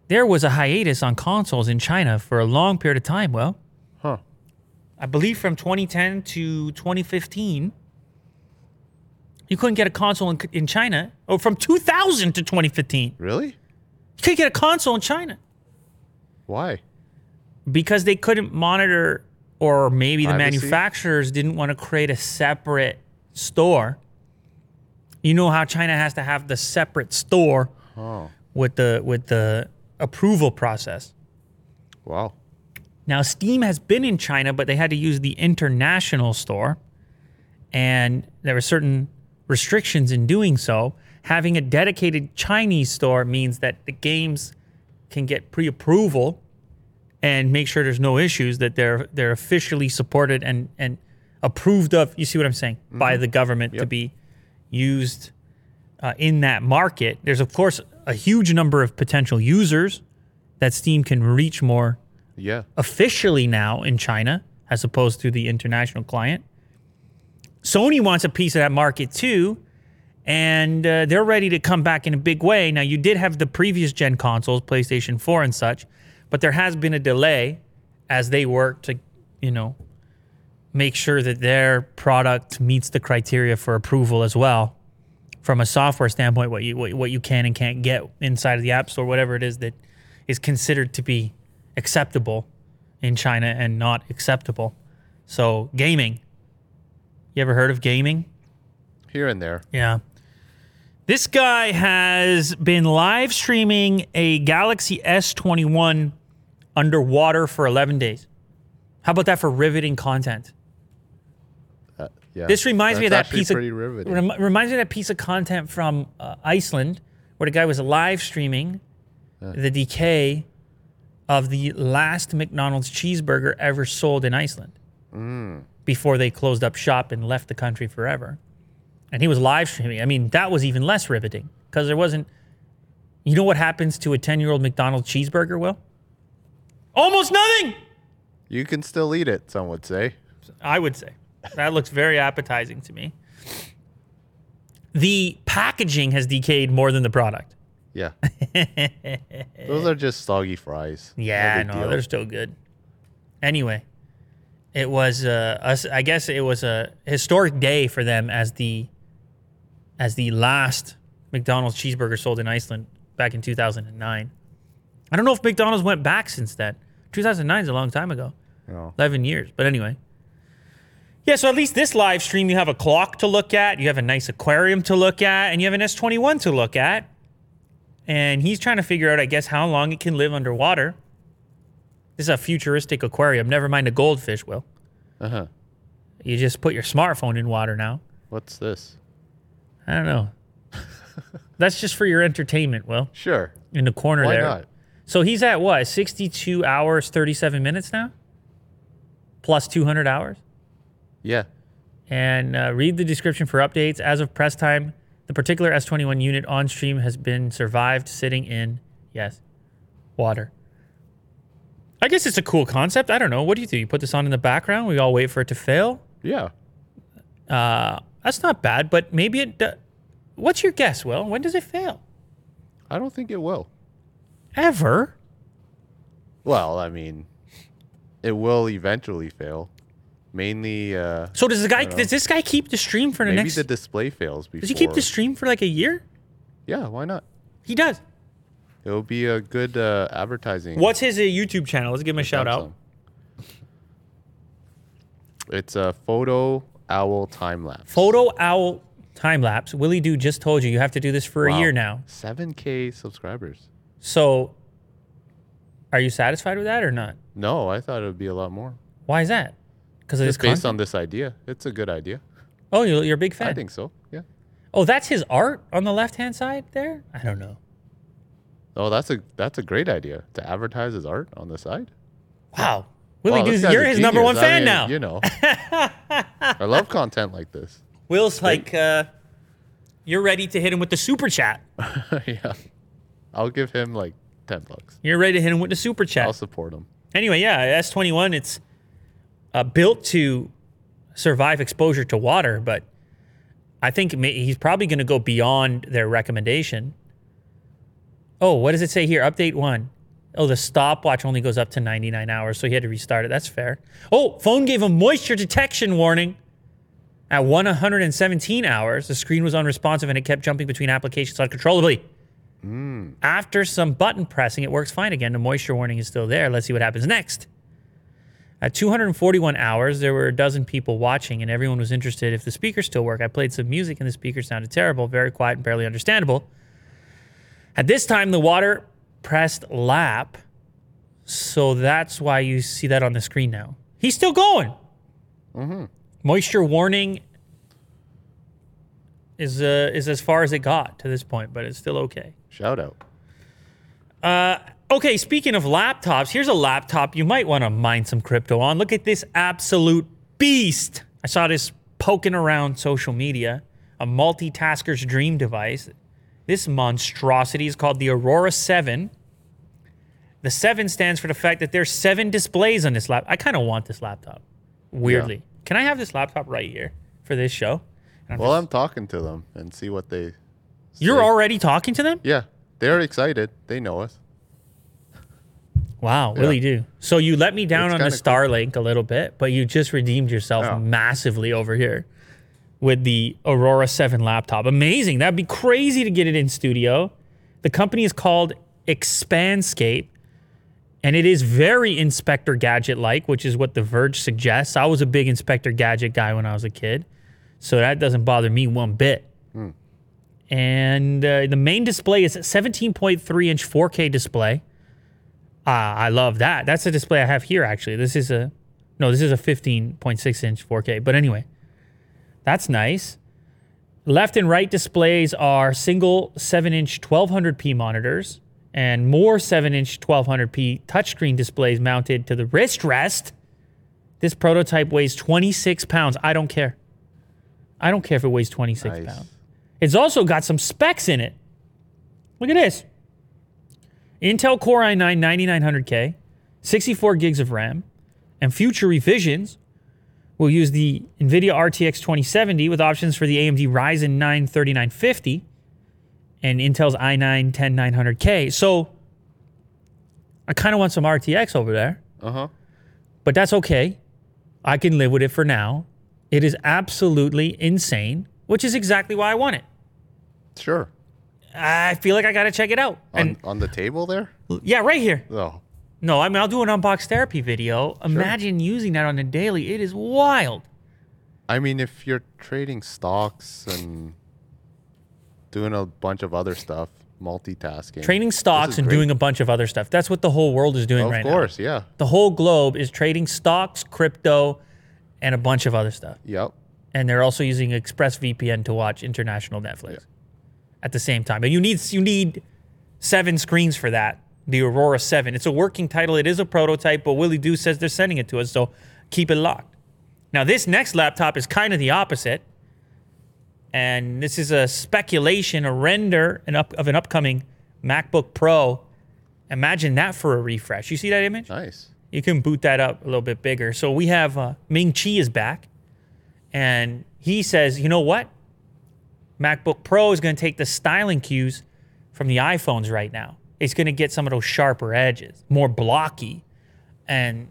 there was a hiatus on consoles in China for a long period of time, Will. Huh. I believe from 2010 to 2015, you couldn't get a console in China. Or from 2000 to 2015. Really? You couldn't get a console in China. Why? Because they couldn't monitor, or maybe the manufacturers didn't want to create a separate store. You know how China has to have the separate store with the approval process. Wow. Now, Steam has been in China, but they had to use the international store, and there were certain restrictions in doing so. Having a dedicated Chinese store means that the games can get pre-approval and make sure there's no issues, that they're officially supported and approved of, you see what I'm saying, by the government to be used in that market. There's, of course, a huge number of potential users that Steam can reach more officially now in China as opposed to the international client. Sony wants a piece of that market too, and they're ready to come back in a big way. Now, you did have the previous gen consoles, PlayStation 4 and such, but there has been a delay as they work to, you know, make sure that their product meets the criteria for approval as well. From a software standpoint, what you can and can't get inside of the App Store, whatever it is that is considered to be acceptable in China and not acceptable. So, gaming. You ever heard of gaming? Here and there. Yeah. This guy has been live streaming a Galaxy S21 underwater for 11 days. How about that for riveting content? Yeah. This reminds me of that piece of content from Iceland, where the guy was live streaming the decay of the last McDonald's cheeseburger ever sold in Iceland before they closed up shop and left the country forever. And he was live streaming. I mean, that was even less riveting because there wasn't... You know what happens to a 10-year-old McDonald's cheeseburger, Will? Almost nothing! You can still eat it, some would say. I would say. That looks very appetizing to me. The packaging has decayed more than the product. Yeah. Those are just soggy fries. Yeah, no, they're still good. Anyway, it was, I guess it was a historic day for them as the last McDonald's cheeseburger sold in Iceland back in 2009. I don't know if McDonald's went back since then. 2009 is a long time ago. No. 11 years. But anyway. Yeah, so at least this live stream, you have a clock to look at, you have a nice aquarium to look at, and you have an S21 to look at. And he's trying to figure out, I guess, how long it can live underwater. This is a futuristic aquarium. Never mind a goldfish, Will. Uh-huh. You just put your smartphone in water now. What's this? I don't know. That's just for your entertainment, Will. Sure. In the corner there. Why not? So he's at, what, 62 hours, 37 minutes now? Plus 200 hours? Yeah. And read the description for updates. As of press time, the particular S21 unit on stream has been survived sitting in, yes, water. I guess it's a cool concept. I don't know. What do? You put this on in the background? We all wait for it to fail? Yeah. That's not bad, but maybe it... What's your guess, Will? When does it fail? I don't think it will. Ever? Well, I mean, it will eventually fail. Mainly so does this guy keep the stream for the next? Maybe the display fails before. Does he keep the stream for like a year? Yeah, why not? He does. It would be a good advertising. What's his YouTube channel? Let's give him a shout out. It's a Photo Owl Time Lapse. Photo Owl Time Lapse. Willie Doo just told you you have to do this for a year now. 7K subscribers. So are you satisfied with that or not? No, I thought it would be a lot more. Why is that? Just based on this idea. It's a good idea. Oh, you're a big fan? I think so, yeah. Oh, that's his art on the left-hand side there? I don't know. Oh, that's a great idea, to advertise his art on the side. Wow. Willie Doo's, you're his number one fan now. You know. I love content like this. Will's like, you're ready to hit him with the super chat. Yeah. I'll give him like $10. You're ready to hit him with the super chat. I'll support him. Anyway, yeah, S21, it's... built to survive exposure to water, but I think he's probably going to go beyond their recommendation. Oh, what does it say here? Update 1. Oh, the stopwatch only goes up to 99 hours, so he had to restart it. That's fair. Oh, phone gave a moisture detection warning. At 117 hours, the screen was unresponsive and it kept jumping between applications uncontrollably. After some button pressing, it works fine again. The moisture warning is still there. Let's see what happens next. At 241 hours, there were a dozen people watching, and everyone was interested if the speakers still work. I played some music, and the speakers sounded terrible, very quiet and barely understandable. At this time, the water pressed lap, so that's why you see that on the screen now. He's still going. Moisture warning is as far as it got to this point, but it's still okay. Shout out. Okay, speaking of laptops, here's a laptop you might want to mine some crypto on. Look at this absolute beast. I saw this poking around social media, a multitasker's dream device. This monstrosity is called the Aurora 7. The 7 stands for the fact that there's 7 displays on this laptop. I kind of want this laptop, weirdly. Yeah. Can I have this laptop right here for this show? Well, I'm talking to them and see what they say. You're already talking to them? Yeah, they're excited. They know us. Wow, Willie Doo. So you let me down on the Starlink a little bit, but you just redeemed yourself massively over here with the Aurora 7 laptop. Amazing. That'd be crazy to get it in studio. The company is called Expanscape, and it is very Inspector Gadget-like, which is what The Verge suggests. I was a big Inspector Gadget guy when I was a kid, so that doesn't bother me one bit. And the main display is a 17.3-inch 4K display. I love that. That's the display I have here, actually. This is a... No, this is a 15.6-inch 4K. But anyway, that's nice. Left and right displays are single 7-inch 1200p monitors. and more 7-inch 1200p touchscreen displays mounted to the wrist rest. This prototype weighs 26 pounds. I don't care. I don't care if it weighs 26 pounds. It's also got some specs in it. Look at this. Intel Core i9-9900K, 64 gigs of RAM, and future revisions will use the NVIDIA RTX 2070 with options for the AMD Ryzen 9 3950 and Intel's i9-10900K. So, I kind of want some RTX over there. Uh-huh. But that's okay. I can live with it for now. It is absolutely insane, which is exactly why I want it. Sure. I feel like I got to check it out. On the table there? Yeah, right here. Oh. No, I mean, I'll do an unbox therapy video. Sure. Imagine using that on a daily. It is wild. I mean, if you're trading stocks and doing a bunch of other stuff, multitasking. Trading stocks and doing a bunch of other stuff. That's what the whole world is doing right now. Of course, yeah. The whole globe is trading stocks, crypto, and a bunch of other stuff. Yep. And they're also using ExpressVPN to watch international Netflix. Yeah. At the same time. And you need 7 screens for that, the Aurora 7. It's a working title. It is a prototype, but Willie Doo says they're sending it to us, so keep it locked. Now, this next laptop is kind of the opposite, and this is a speculation, a render of an upcoming MacBook Pro. Imagine that for a refresh. You see that image? Nice. You can boot that up a little bit bigger. So we have Ming Chi is back, and he says, you know what? MacBook Pro is going to take the styling cues from the iPhones right now. It's going to get some of those sharper edges, more blocky, and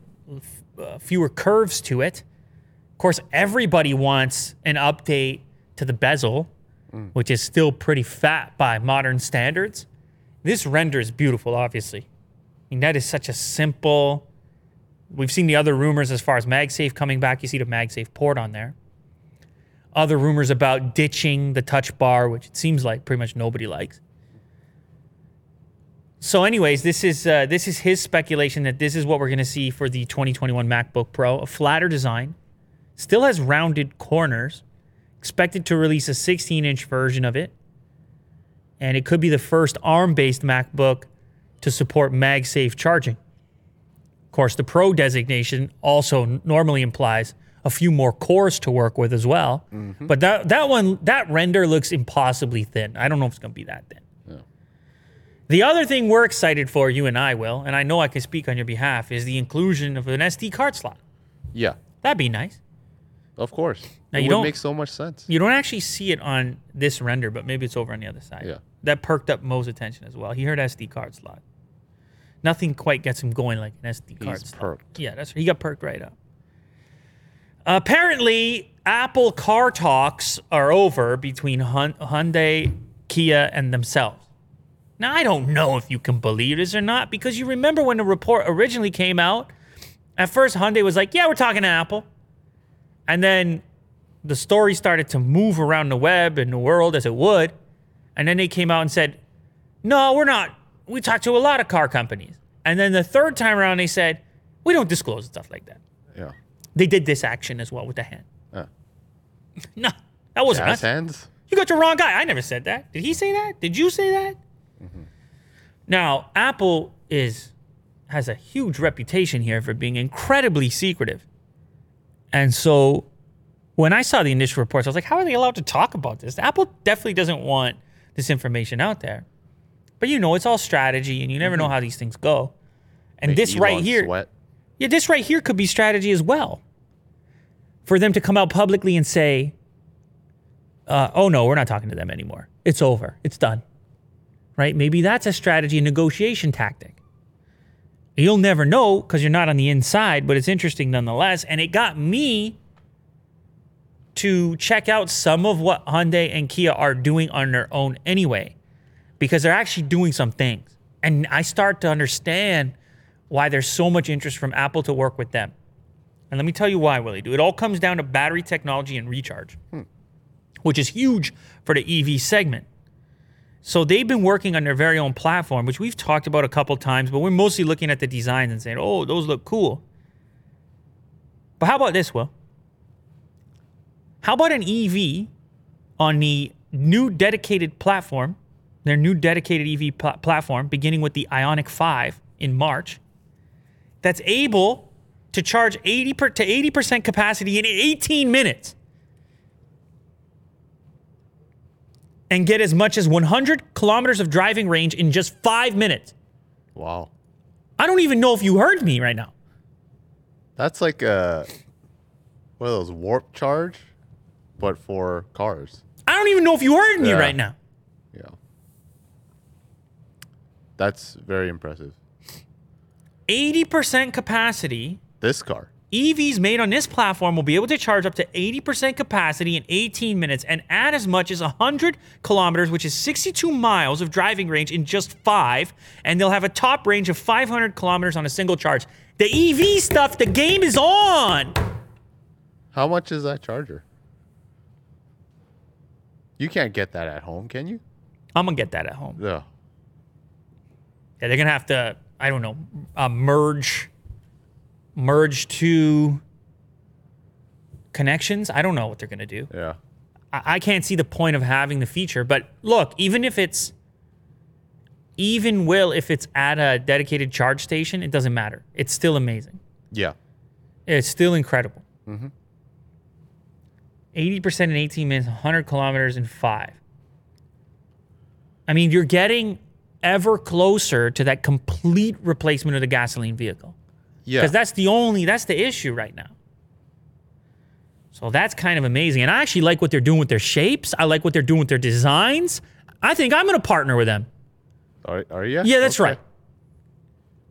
fewer curves to it. Of course, everybody wants an update to the bezel, which is still pretty fat by modern standards. This render is beautiful, obviously. I mean, that is such a simple... We've seen the other rumors as far as MagSafe coming back. You see the MagSafe port on there. Other rumors about ditching the touch bar, which it seems like pretty much nobody likes. So anyways, this is his speculation that this is what we're going to see for the 2021 MacBook Pro. A flatter design, still has rounded corners, expected to release a 16-inch version of it. And it could be the first ARM-based MacBook to support MagSafe charging. Of course, the Pro designation also normally implies a few more cores to work with as well. Mm-hmm. But that render looks impossibly thin. I don't know if it's going to be that thin. Yeah. The other thing we're excited for, you and I, Will, and I know I can speak on your behalf, is the inclusion of an SD card slot. Yeah. That'd be nice. Of course. Now, it would make so much sense. You don't actually see it on this render, but maybe it's over on the other side. Yeah. That perked up Mo's attention as well. He heard SD card slot. Nothing quite gets him going like an SD card slot. He's perked. Yeah, that's right. He got perked right up. Apparently, Apple car talks are over between Hyundai, Kia, and themselves. Now, I don't know if you can believe this or not, because you remember when the report originally came out, at first Hyundai was like, yeah, we're talking to Apple. And then the story started to move around the web and the world as it would. And then they came out and said, no, we're not. We talked to a lot of car companies. And then the third time around, they said, we don't disclose stuff like that. Yeah. They did this action as well with the hand. No, that wasn't us. Hands? You got the wrong guy. I never said that. Did he say that? Did you say that? Mm-hmm. Now, Apple has a huge reputation here for being incredibly secretive. And so when I saw the initial reports, I was like, how are they allowed to talk about this? Apple definitely doesn't want this information out there. But you know, it's all strategy, and you never know how these things go. And this right here... Sweat. Yeah, this right here could be strategy as well. For them to come out publicly and say, oh no, we're not talking to them anymore. It's over. It's done. Right? Maybe that's a strategy, a negotiation tactic. You'll never know because you're not on the inside, but it's interesting nonetheless. And it got me to check out some of what Hyundai and Kia are doing on their own anyway, because they're actually doing some things. And I start to understand why there's so much interest from Apple to work with them. And let me tell you why, Willie Doo. It all comes down to battery technology and recharge, which is huge for the EV segment. So they've been working on their very own platform, which we've talked about a couple times, but we're mostly looking at the designs and saying, oh, those look cool. But how about this, Will? How about an EV on the new dedicated platform, their new dedicated EV platform, beginning with the IONIQ 5 in March, that's able to charge 80% capacity in 18 minutes and get as much as 100 kilometers of driving range in just 5 minutes. Wow. I don't even know if you heard me right now. That's like one of those warp charge, but for cars. I don't even know if you heard me right now. Yeah. That's very impressive. 80% capacity. This car. EVs made on this platform will be able to charge up to 80% capacity in 18 minutes and add as much as 100 kilometers, which is 62 miles of driving range in just 5, and they'll have a top range of 500 kilometers on a single charge. The EV stuff, the game is on! How much is that charger? You can't get that at home, can you? I'm gonna get that at home. Yeah. Yeah, they're gonna have to, I don't know, merge two connections. I don't know what they're gonna do. Yeah. I can't see the point of having the feature, but look, even if it's at a dedicated charge station, it doesn't matter. It's still amazing. Yeah. It's still incredible. Mm-hmm. 80% in 18 minutes, 100 kilometers in 5. I mean, you're getting ever closer to that complete replacement of the gasoline vehicle. Yeah. Because that's the issue right now. So that's kind of amazing. And I actually like what they're doing with their shapes. I like what they're doing with their designs. I think I'm going to partner with them. Are you? Yeah, that's okay. Right.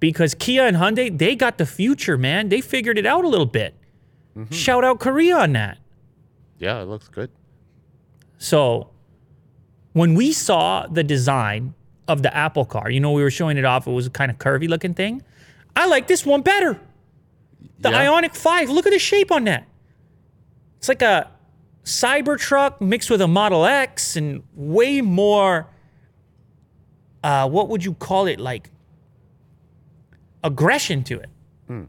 Because Kia and Hyundai, they got the future, man. They figured it out a little bit. Mm-hmm. Shout out Korea on that. Yeah, it looks good. So when we saw the design of the Apple car, you know, we were showing it off. It was a kind of curvy looking thing. I like this one better. The IONIQ 5, look at the shape on that. It's like a Cybertruck mixed with a Model X and way more, what would you call it, like aggression to it. Mm.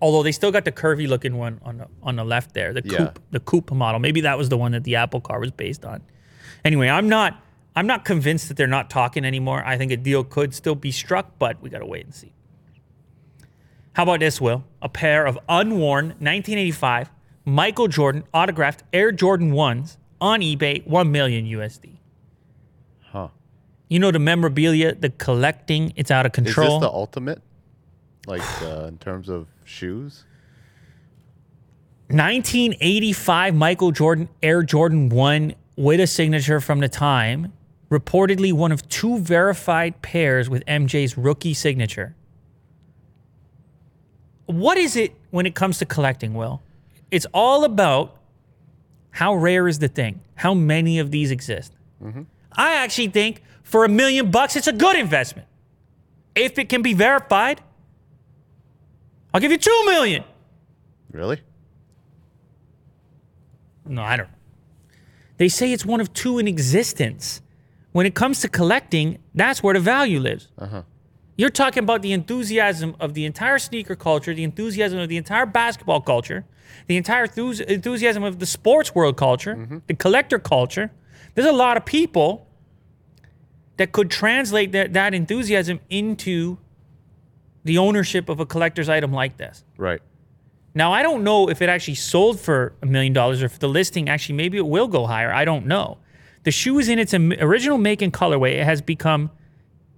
Although they still got the curvy looking one on the left there, the coupe model. Maybe that was the one that the Apple car was based on. Anyway, I'm not convinced that they're not talking anymore. I think a deal could still be struck, but we got to wait and see. How about this, Will? A pair of unworn 1985 Michael Jordan autographed Air Jordan 1s on eBay, $1 million USD. Huh. You know, the memorabilia, the collecting, it's out of control. Is this the ultimate? Like in terms of shoes? 1985 Michael Jordan Air Jordan 1 with a signature from the time. Reportedly one of 2 verified pairs with MJ's rookie signature. What is it when it comes to collecting, Will? It's all about how rare is the thing, how many of these exist. Mm-hmm. I actually think for $1 million, it's a good investment. If it can be verified, I'll give you $2 million. Really? No, I don't. They say it's one of 2 in existence. When it comes to collecting, that's where the value lives. Uh-huh. You're talking about the enthusiasm of the entire sneaker culture, the enthusiasm of the entire basketball culture, the entire enthusiasm of the sports world culture, mm-hmm. the collector culture. There's a lot of people that could translate that enthusiasm into the ownership of a collector's item like this. Right. Now, I don't know if it actually sold for $1 million or if the listing actually, maybe it will go higher. I don't know. The shoe is in its original make and colorway. It has become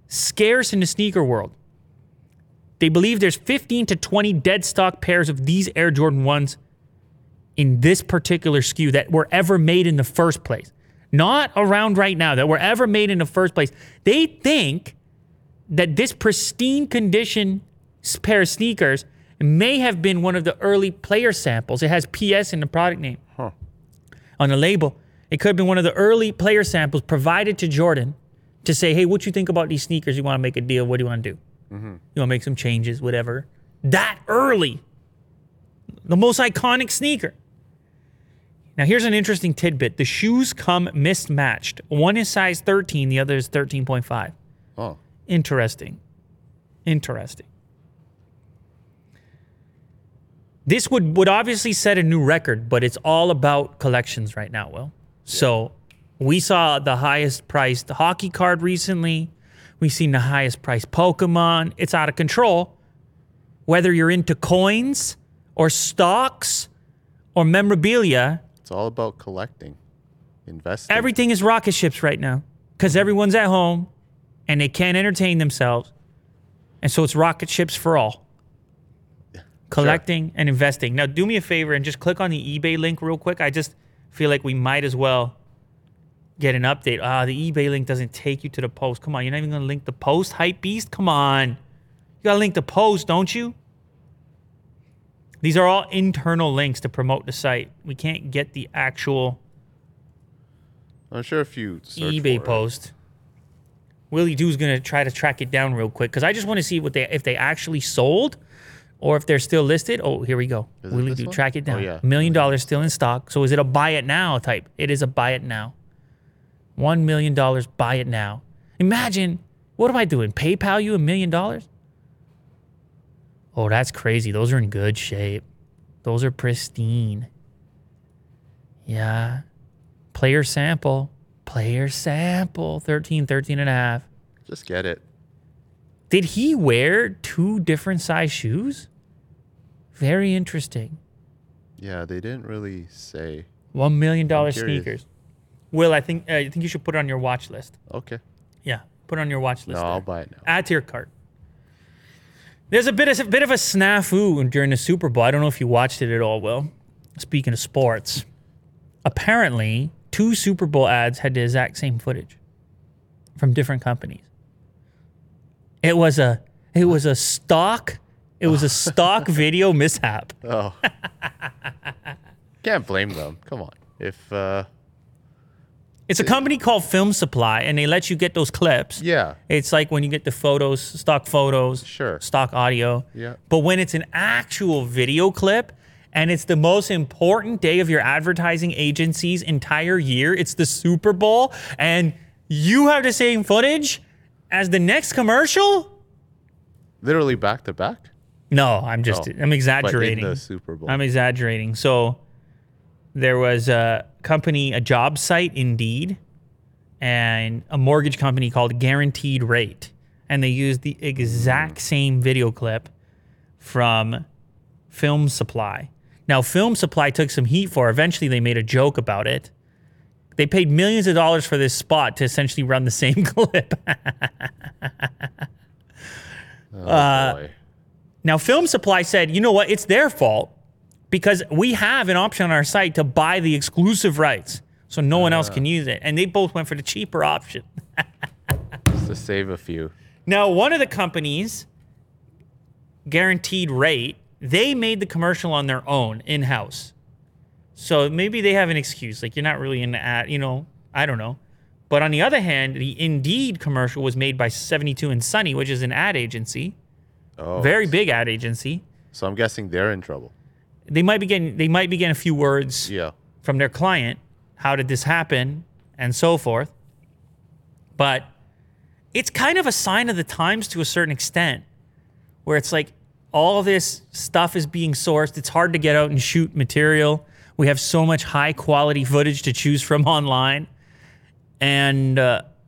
scarce in the sneaker world. They believe there's 15 to 20 dead stock pairs of these Air Jordan 1s in this particular SKU that were ever made in the first place. Not around right now, that were ever made in the first place. They think that this pristine condition pair of sneakers may have been one of the early player samples. It has PS in the product name. Huh. On the label, it could have been one of the early player samples provided to Jordan to say, hey, what you think about these sneakers? You want to make a deal? What do you want to do? Mm-hmm. You want to make some changes, whatever. That early. The most iconic sneaker. Now, here's an interesting tidbit. The shoes come mismatched. One is size 13. The other is 13.5. Oh. Interesting. Interesting. This would obviously set a new record, but it's all about collections right now, Will. Yeah. So We saw the highest priced hockey card recently. We've seen the highest priced Pokemon. It's out of control. Whether you're into coins or stocks or memorabilia. It's all about collecting, investing. Everything is rocket ships right now because everyone's at home and they can't entertain themselves. And so it's rocket ships for all. Yeah, collecting and investing. Now, do me a favor and just click on the eBay link real quick. I just feel like we might as well get an update. Ah, the eBay link doesn't take you to the post. Come on, you're not even going to link the post, hype beast? Come on. You got to link the post, don't you? These are all internal links to promote the site. We can't get the actual eBay post. Willie Doo's going to try to track it down real quick because I just want to see what they if they actually sold or if they're still listed. Oh, here we go. Willie Doo, track it down. Oh, yeah. $1 million still in stock. So is it a buy it now type? It is a buy it now. $1 million, buy it now. Imagine, what am I doing? PayPal you $1 million? Oh, that's crazy. Those are in good shape. Those are pristine. Yeah. Player sample. Player sample, 13 and a half. Just get it. Did he wear two different size shoes? Very interesting. Yeah, they didn't really say. $1 million sneakers. Will, I think you should put it on your watch list. Okay. Yeah, put it on your watch list. No, I'll buy it now. Add to your cart. There's a bit of a snafu during the Super Bowl. I don't know if you watched it at all, Will. Speaking of sports, apparently, two Super Bowl ads had the exact same footage from different companies. It was a stock video mishap. Oh, can't blame them. Come on, it's a company called Film Supply, and they let you get those clips. Yeah, it's like when you get the photos, stock photos, sure, stock audio. Yeah, but when it's an actual video clip. And it's the most important day of your advertising agency's entire year. It's the Super Bowl. And you have the same footage as the next commercial? Literally back to back? No, I'm exaggerating. But in the Super Bowl. I'm exaggerating. So there was a company, a job site, Indeed, and a mortgage company called Guaranteed Rate. And they used the exact same video clip from Film Supply. Now, Film Supply took some heat for it. Eventually, they made a joke about it. They paid millions of dollars for this spot to essentially run the same clip. Oh, boy. Now, Film Supply said, you know what? It's their fault because we have an option on our site to buy the exclusive rights so no one else can use it. And they both went for the cheaper option. Just to save a few. Now, one of the companies, Guaranteed Rate, they made the commercial on their own in-house. So maybe they have an excuse. Like, you're not really in the ad, you know, I don't know. But on the other hand, the Indeed commercial was made by 72 and Sunny, which is an ad agency. Oh. Very big ad agency. So I'm guessing they're in trouble. They might be getting a few words from their client. How did this happen? And so forth. But it's kind of a sign of the times to a certain extent where it's like, all this stuff is being sourced. It's hard to get out and shoot material. We have so much high-quality footage to choose from online. And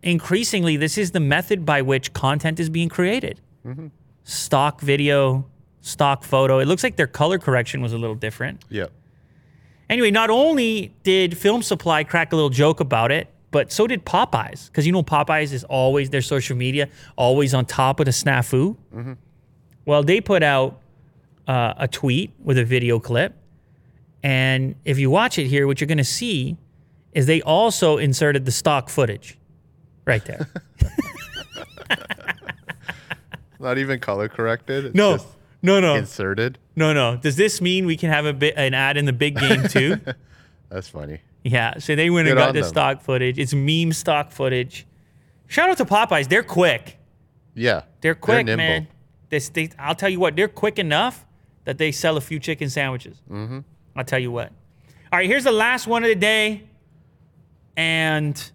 increasingly, this is the method by which content is being created. Mm-hmm. Stock video, stock photo. It looks like their color correction was a little different. Yeah. Anyway, not only did Film Supply crack a little joke about it, but so did Popeyes. Because you know Popeyes is always, their social media, always on top of the snafu. Mm-hmm. Well, they put out a tweet with a video clip, and if you watch it here, what you're going to see is they also inserted the stock footage right there. Not even color corrected? It's no. Inserted? No. Does this mean we can have an ad in the big game too? That's funny. Yeah, so they went and got the stock footage. It's meme stock footage. Shout out to Popeyes. They're quick. Yeah. They're quick, nimble. Man. I'll tell you what, they're quick enough that they sell a few chicken sandwiches. Mm-hmm. I'll tell you what. All right, here's the last one of the day. And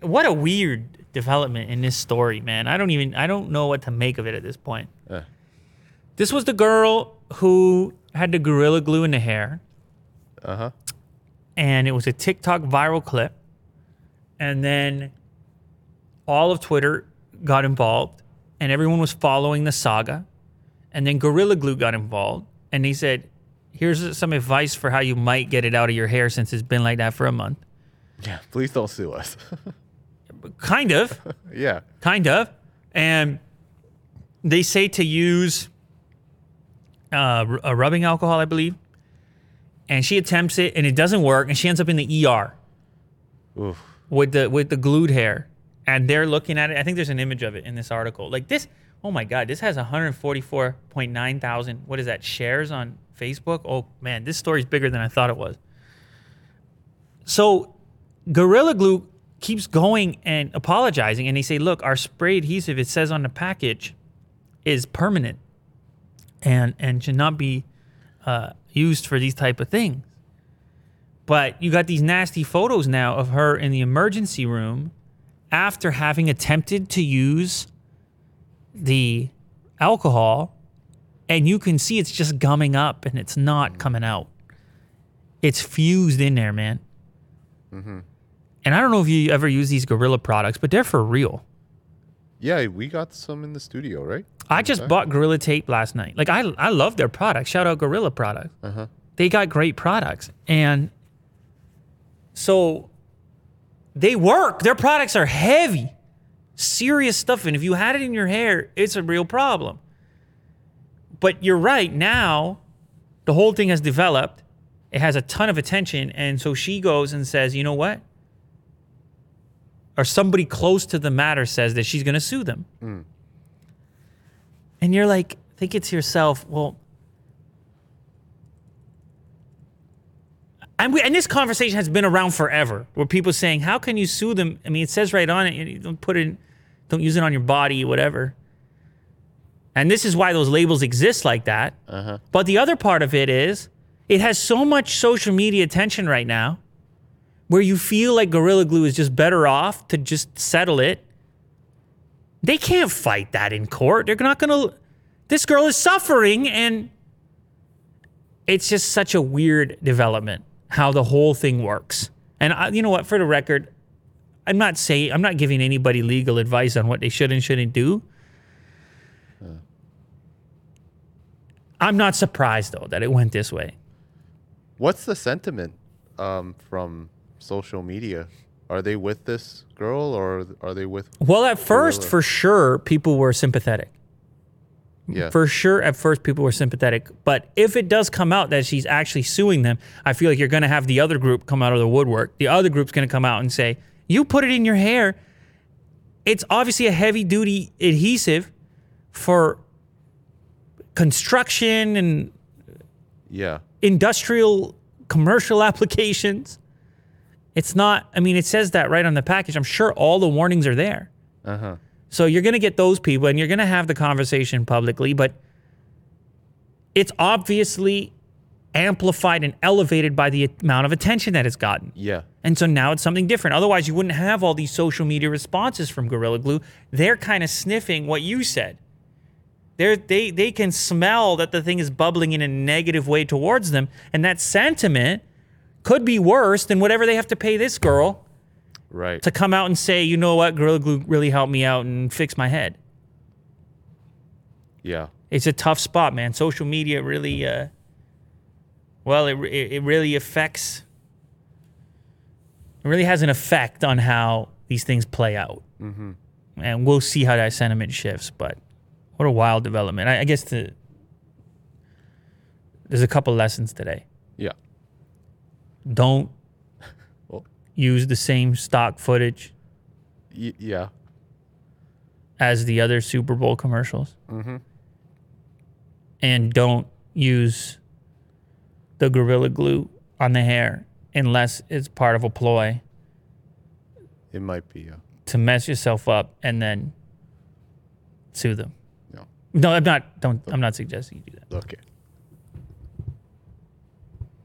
what a weird development in this story, man. I don't know what to make of it at this point. This was the girl who had the Gorilla Glue in the hair. Uh-huh. And it was a TikTok viral clip. And then all of Twitter got involved and everyone was following the saga. And then Gorilla Glue got involved and he said, here's some advice for how you might get it out of your hair since it's been like that for a month. Yeah, please don't sue us. Kind of. Yeah. Kind of. And they say to use a rubbing alcohol, I believe. And she attempts it and it doesn't work and she ends up in the ER. Oof. With the glued hair. And they're looking at it. I think there's an image of it in this article. Like this, oh my God, this has 144.9 thousand, what is that, shares on Facebook? Oh man, this story's bigger than I thought it was. So Gorilla Glue keeps going and apologizing, and they say, look, our spray adhesive, it says on the package, is permanent and should not be used for these type of things. But you got these nasty photos now of her in the emergency room after having attempted to use the alcohol, and you can see it's just gumming up and it's not coming out. It's fused in there, man. Mm-hmm. And I don't know if you ever use these Gorilla products, but they're for real. Yeah, we got some in the studio, right? I just bought Gorilla tape last night. Like, I love their products. Shout out Gorilla products. Uh-huh. They got great products. And so they work. Their products are heavy, serious stuff. And if you had it in your hair, it's a real problem. But you're right. Now, the whole thing has developed. It has a ton of attention. And so she goes and says, you know what? Or somebody close to the matter says that she's going to sue them. Mm. And you're like, thinking to yourself, well, and this conversation has been around forever, where people saying, how can you sue them? I mean, it says right on it, don't use it on your body, whatever. And this is why those labels exist like that. Uh-huh. But the other part of it is, it has so much social media attention right now, where you feel like Gorilla Glue is just better off to just settle it. They can't fight that in court. They're not going to... This girl is suffering, and it's just such a weird development, how the whole thing works. And you know what? For the record, I'm not giving anybody legal advice on what they should and shouldn't do. Huh. I'm not surprised, though, that it went this way. What's the sentiment from social media? Are they with this girl or are they with... Well, at first, Gorilla? For sure, people were sympathetic. Yeah. For sure, at first, people were sympathetic. But if it does come out that she's actually suing them, I feel like you're going to have the other group come out of the woodwork. The other group's going to come out and say, you put it in your hair. It's obviously a heavy-duty adhesive for construction and industrial, commercial applications. It's not, I mean, it says that right on the package. I'm sure all the warnings are there. Uh-huh. So you're going to get those people and you're going to have the conversation publicly, but it's obviously amplified and elevated by the amount of attention that it's gotten. Yeah. And so now it's something different. Otherwise, you wouldn't have all these social media responses from Gorilla Glue. They're kind of sniffing what you said. They can smell that the thing is bubbling in a negative way towards them, and that sentiment could be worse than whatever they have to pay this girl, right, to come out and say, you know what, Gorilla Glue really helped me out and fixed my head. Yeah. It's a tough spot, man. Social media really, it really affects, it really has an effect on how these things play out. Mm-hmm. And we'll see how that sentiment shifts, but what a wild development. I guess there's a couple lessons today. Yeah. Don't use the same stock footage as the other Super Bowl commercials. Mm-hmm. And don't use the Gorilla Glue on the hair unless it's part of a ploy. It might be, yeah. To mess yourself up and then sue them. No, I'm not suggesting you do that. Okay.